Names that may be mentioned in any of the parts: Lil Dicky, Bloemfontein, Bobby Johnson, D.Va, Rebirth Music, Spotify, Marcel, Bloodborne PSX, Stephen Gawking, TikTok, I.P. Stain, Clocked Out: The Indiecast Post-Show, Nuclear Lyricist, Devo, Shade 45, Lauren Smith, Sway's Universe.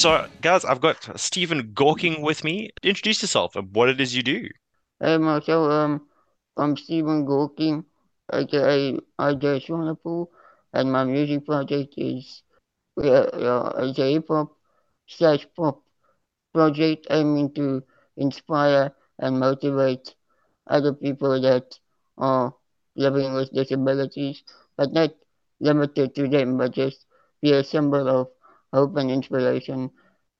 So, guys, I've got Stephen Gawking with me. Introduce yourself and what it is you do. Hey, Marcel. I'm Stephen Gawking, aka I Just Wanna Pool, and my music project is it's a hip-hop/pop project aiming to inspire and motivate other people that are living with disabilities, but not limited to them, but just be a symbol of hope and inspiration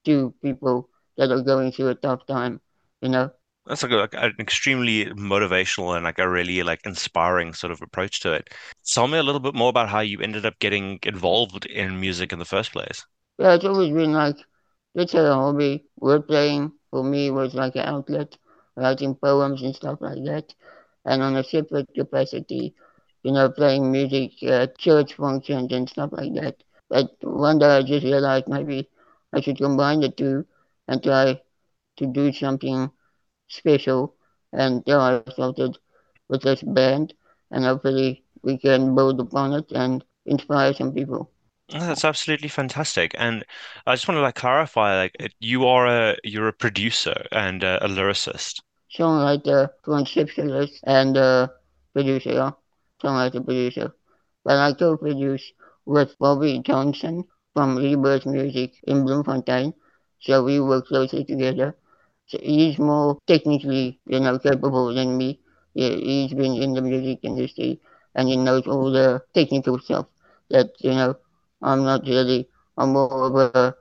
to people that are going through a tough time, you know? That's like an extremely motivational and like a really like inspiring sort of approach to it. Tell me a little bit more about how you ended up getting involved in music in the first place. Yeah, it's always been like, it's a hobby. Word playing for me was like an outlet, writing poems and stuff like that. And on a separate capacity, you know, playing music at church functions and stuff like that. But one day I just realized maybe I should combine the two and try to do something special. And yeah, I started with this band, and hopefully we can build upon it and inspire some people. That's absolutely fantastic. And I just want to like clarify, like you're a producer and a lyricist. Songwriter, conceptualist, and producer, yeah. Songwriter, producer. But I co-produce with Bobby Johnson from Rebirth Music in Bloemfontein. So we work closely together. So he's more technically, you know, capable than me. Yeah, he's been in the music industry and he knows all the technical stuff that, you know, I'm not really. I'm more of a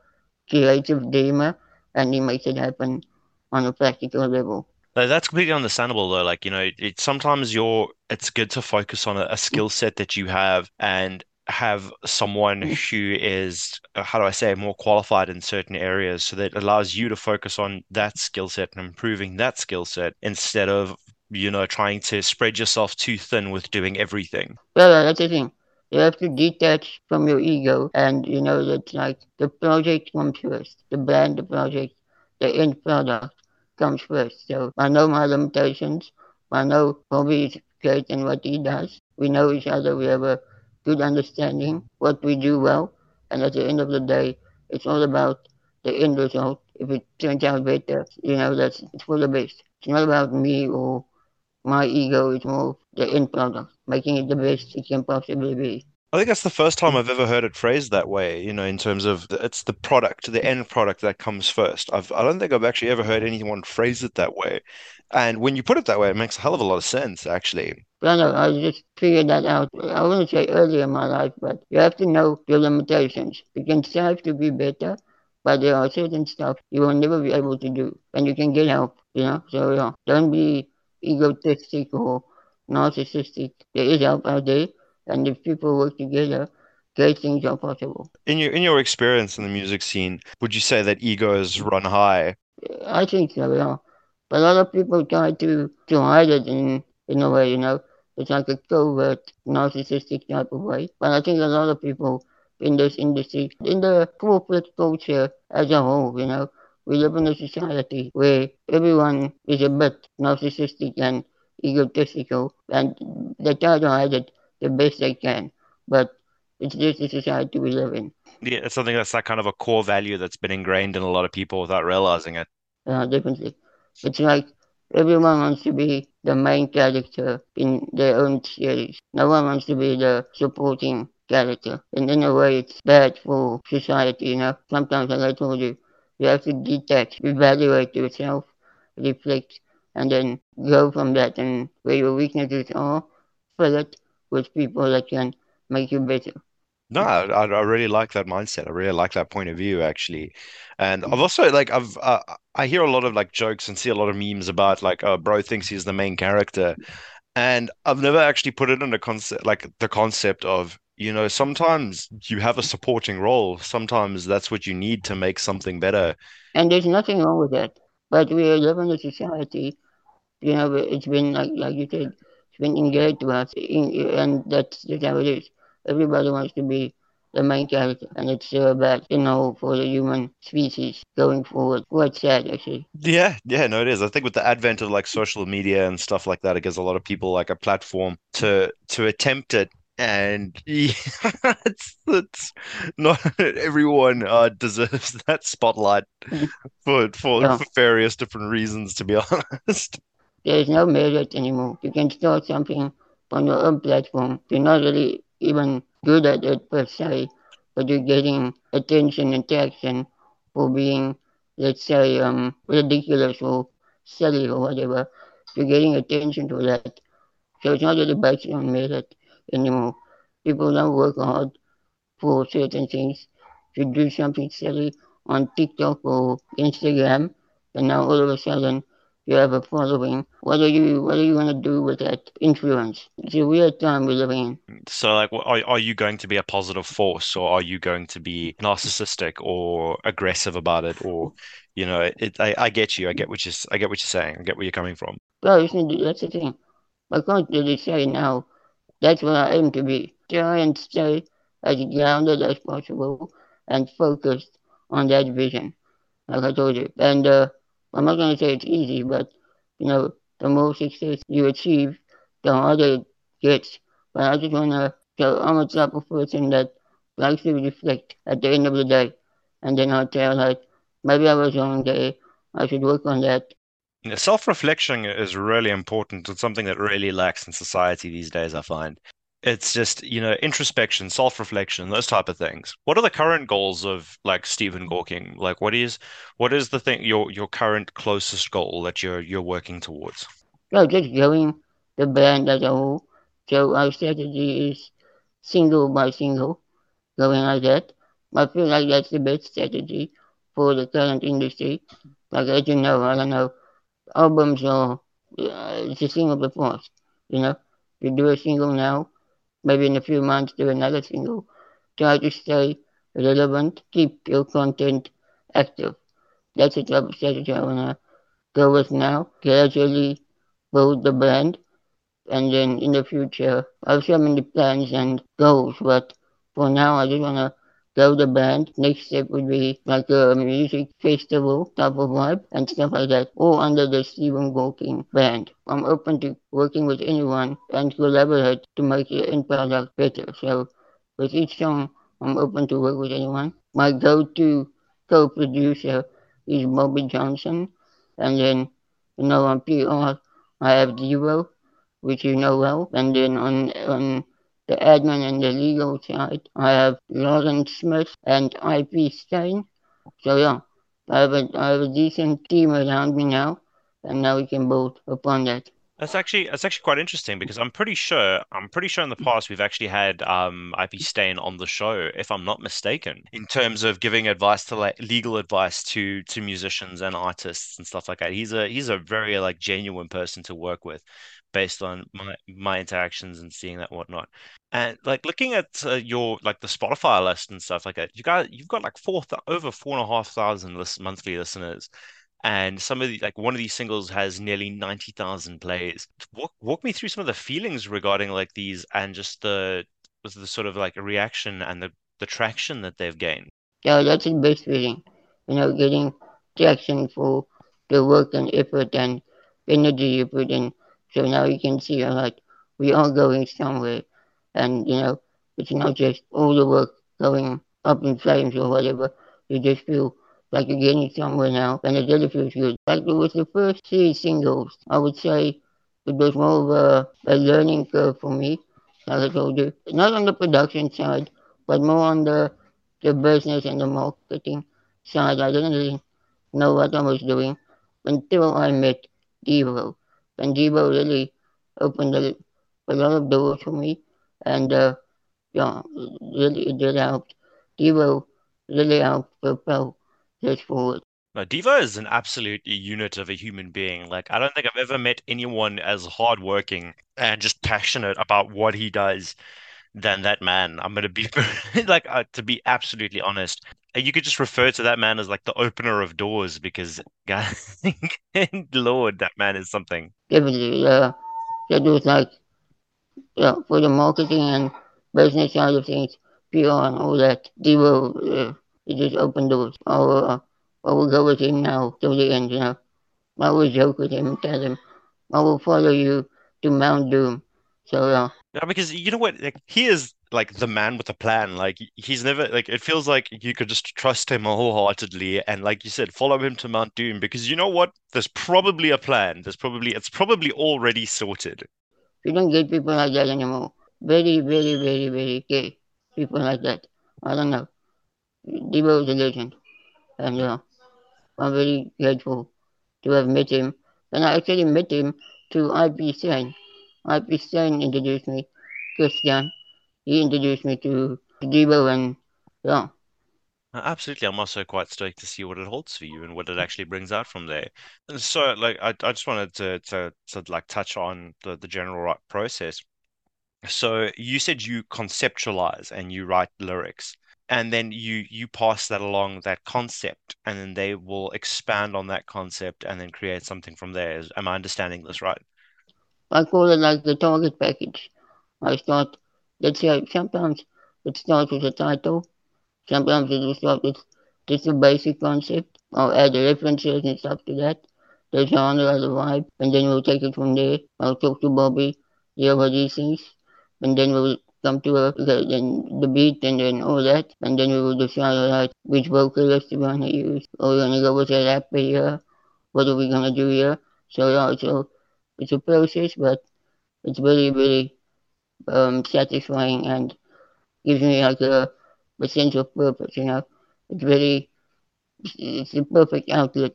creative dreamer, and he makes it happen on a practical level. That's completely understandable, though. Like, you know, it's good to focus on a skill set that you have and have someone who is, how do I say, more qualified in certain areas, so that it allows you to focus on that skill set and improving that skill set instead of, you know, trying to spread yourself too thin with doing everything. Well, that's the thing. You have to detach from your ego, and you know that like the project comes first, the brand, the project, the end product comes first. So I know my limitations. I know Bobby is great in what he does. We know each other. We have a good understanding what we do well. And at the end of the day, it's all about the end result. If it turns out better, you know, it's for the best. It's not about me or my ego. It's more the end product, making it the best it can possibly be. I think that's the first time I've ever heard it phrased that way, you know, in terms of it's the product, the end product that comes first. I don't think I've actually ever heard anyone phrase it that way. And when you put it that way, it makes a hell of a lot of sense, actually. No, I just figured that out. I wouldn't say earlier in my life, but you have to know your limitations. You can strive to be better, but there are certain stuff you will never be able to do, and you can get help, you know? So, yeah, don't be egotistic or narcissistic. There is help out there, and if people work together, great things are possible. In your experience in the music scene, would you say that egos run high? I think so, yeah. But a lot of people try to hide it in a way, you know. It's like a covert, narcissistic type of way. But I think a lot of people in this industry, in the corporate culture as a whole, you know, we live in a society where everyone is a bit narcissistic and egotistical, and they try to hide it the best they can. But it's just the society we live in. Yeah, it's something that's like kind of a core value that's been ingrained in a lot of people without realizing it. Yeah, definitely. It's like everyone wants to be the main character in their own series. No one wants to be the supporting character. And in a way, it's bad for society, you know. Sometimes, like I told you, you have to detach, evaluate yourself, reflect, and then go from that, and where your weaknesses are, fill it with people that can make you better. No, I really like that mindset. I really like that point of view, actually. And I've also like I hear a lot of like jokes and see a lot of memes about like, oh, bro thinks he's the main character, and I've never actually put it in a concept like the concept of, you know, sometimes you have a supporting role. Sometimes that's what you need to make something better. And there's nothing wrong with that. But we live in a society, you know, it's been like you said, it's been ingrained to us, and that's just how it is. Everybody wants to be the main character, and it's bad, you know, for the human species going forward. Quite sad, actually. Yeah, no, it is. I think with the advent of like social media and stuff like that, it gives a lot of people like a platform to attempt it And yeah, it's not everyone deserves that spotlight for various different reasons, to be honest. There is no merit anymore. You can start something on your own platform. You're not really even good at it per se, but you're getting attention and traction for being, let's say, ridiculous or silly or whatever. You're getting attention for that. So it's not really based on merit anymore. People don't work hard for certain things. If you do something silly on TikTok or Instagram, and now all of a sudden you have a following. What are you going to do with that influence? It's a weird time we're living in. So, like, are you going to be a positive force, or are you going to be narcissistic or aggressive about it, or you know? I get you. I get what you're saying. I get where you're coming from. Well, that's the thing. I can't really say now. That's what I aim to be. Try and stay as grounded as possible and focused on that vision, like I told you. And I'm not going to say it's easy, but, you know, the more success you achieve, the harder it gets. But I just want to tell, I'm a type of person that likes to reflect at the end of the day. And then I'll tell, like, maybe I was wrong there. I should work on that. Self-reflection is really important. It's something that really lacks in society these days, I find. It's just, you know, introspection, self-reflection, those type of things. What are the current goals of, like, Stephen Gawking? Like, what is the thing, your current closest goal that you're working towards? So just growing the brand as a whole. So our strategy is single by single, going like that. I feel like that's the best strategy for the current industry. Like, as you know, I don't know. Albums are it's a thing of the past, you know. You do a single now, maybe in a few months do another single. Try to stay relevant, keep your content active. That's the type of strategy I want to go with now. Gradually build the brand, and then in the future I have so many plans and goals, but for now I just want to grow the band. Next step would be like a music festival type of vibe and stuff like that, all under the Stephen Gawking brand. I'm open to working with anyone and collaborate to make the end product better. So with each song, I'm open to work with anyone. My go-to co-producer is Bobby Johnson. And then, you know, on PR, I have Devo, which you know well. And then on the admin and the legal side, I have Lauren Smith and I.P. Stain. So yeah, I have a decent team around me now, and now we can build upon that. That's actually quite interesting, because I'm pretty sure in the past we've actually had I.P. Stain on the show, if I'm not mistaken, in terms of giving advice to, like, legal advice to musicians and artists and stuff like that. He's a very, like, genuine person to work with, based on my interactions and seeing that and whatnot. And, like, looking at your, like, the Spotify list and stuff like that, you've got like over 4,500 monthly listeners, and some of the, like, one of these singles has nearly 90,000 plays. Walk me through some of the feelings regarding, like, these and just the sort of, like, reaction and the traction that they've gained. Yeah, that's the best feeling, you know, getting traction for the work and effort and energy you put in. So now you can see, like, we are going somewhere, and, you know, it's not just all the work going up in flames or whatever. You just feel like you're getting somewhere now, and it really feels good. Like, with the first three singles, I would say it was more of a learning curve for me, like I told you. Not on the production side, but more on the business and the marketing side. I didn't really know what I was doing until I met Devo. And Devo really opened a lot of doors for me, and yeah, really, it really helped. Devo really helped propel this forward. No, D.Va is an absolute unit of a human being. Like, I don't think I've ever met anyone as hardworking and just passionate about what he does than that man. I'm gonna be like, to be absolutely honest. You could just refer to that man as, like, the opener of doors, because, God, Lord, that man is something. Definitely, yeah. That was, like, yeah, for the marketing and business side of things, PR and all that, Devo, it just opened doors. I will go with him now till the end, you know. I will joke with him and tell him, I will follow you to Mount Doom. So, No, because you know what? Like, he is like the man with a plan. Like, he's never like, it feels like you could just trust him wholeheartedly and, like you said, follow him to Mount Doom, because you know what? There's probably a plan. It's probably already sorted. We don't get people like that anymore. Very, very, very, very gay people like that. I don't know. Devo is a legend. And I'm very grateful to have met him. And I actually met him through I.P. Stain. I.P. Stain introduced me to Christian. He introduced me to Devo, and yeah. Absolutely. I'm also quite stoked to see what it holds for you and what it actually brings out from there. And so, like, I just wanted to like touch on the general process. So you said you conceptualize and you write lyrics, and then you pass that along, that concept, and then they will expand on that concept and then create something from there. Am I understanding this right? I call it like the target package. I start, let's say, sometimes it starts with a title, sometimes it will start with just a basic concept. I'll add the references and stuff to that, the genre, the vibe, and then we'll take it from there. I'll talk to Bobby, hear what he thinks, and then we'll come to then the beat and then all that, and then we will decide, all right, which vocalist we're going to use. Are we going to go with a rapper here? What are we going to do here? So, yeah, so it's a process, but it's very, very satisfying and gives me like a sense of purpose, you know. It's the perfect outlet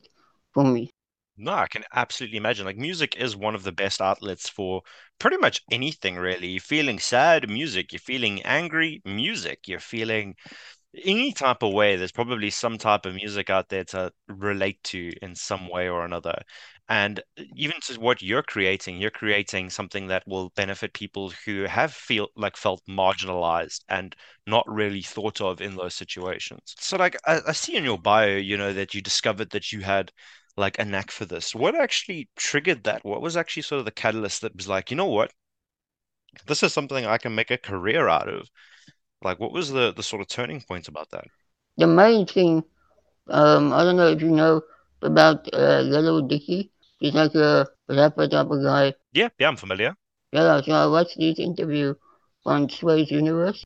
for me. No, I can absolutely imagine. Like, music is one of the best outlets for pretty much anything, really. You're feeling sad, music. You're feeling angry, music. You're feeling any type of way. There's probably some type of music out there to relate to in some way or another. And even to what you're creating something that will benefit people who have felt marginalized and not really thought of in those situations. So, like, I see in your bio, you know, that you discovered that you had like a knack for this. What actually triggered that? What was actually sort of the catalyst that was like, you know what, this is something I can make a career out of? Like, what was the sort of turning point about that? The main thing, I don't know if you know about Lil Dicky. He's like a rapper type of guy. Yeah, I'm familiar. Yeah, so I watched his interview on Sway's Universe,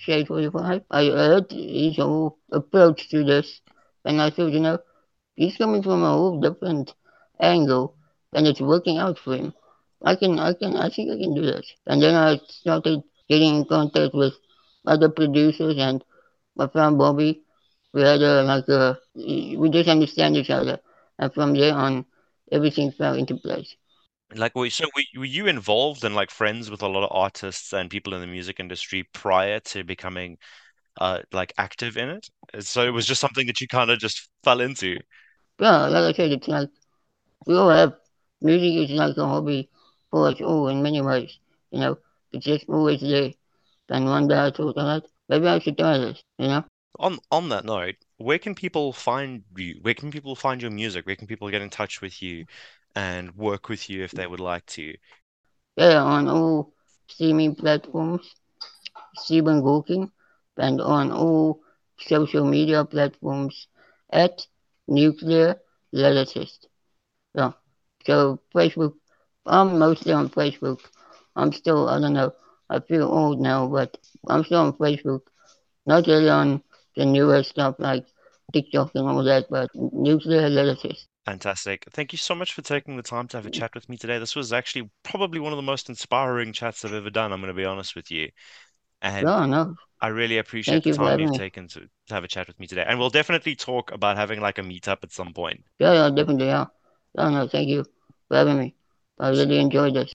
Shade 45. I heard his whole approach to this, and I thought, you know, he's coming from a whole different angle, and it's working out for him. I think I can do this. And then I started getting in contact with other producers, and I found Bobby. We had we just understand each other, and from there on, everything fell into place. Like, so were you involved and like friends with a lot of artists and people in the music industry prior to becoming like active in it? So it was just something that you kind of just fell into. Yeah, like I said, it's like we all have music is like a hobby for us all in many ways. You know, it's just always there. And one day I thought, all right, maybe I should try this, you know? On that note, where can people find you? Where can people find your music? Where can people get in touch with you and work with you if they would like to? Yeah, on all streaming platforms, Stephen Gawking, and on all social media platforms at Nuclear Lyricist. Yeah. So Facebook, I'm mostly on Facebook. I'm still, I don't know, I feel old now, but I'm still on Facebook. Not really on the newer stuff like TikTok and all that, but Nuclear Lyricist. Fantastic. Thank you so much for taking the time to have a chat with me today. This was actually probably one of the most inspiring chats I've ever done, I'm going to be honest with you. And no. I really appreciate the time you've taken to have a chat with me today. And we'll definitely talk about having like a meetup at some point. Yeah, definitely. Yeah. No, thank you for having me. I really enjoyed this.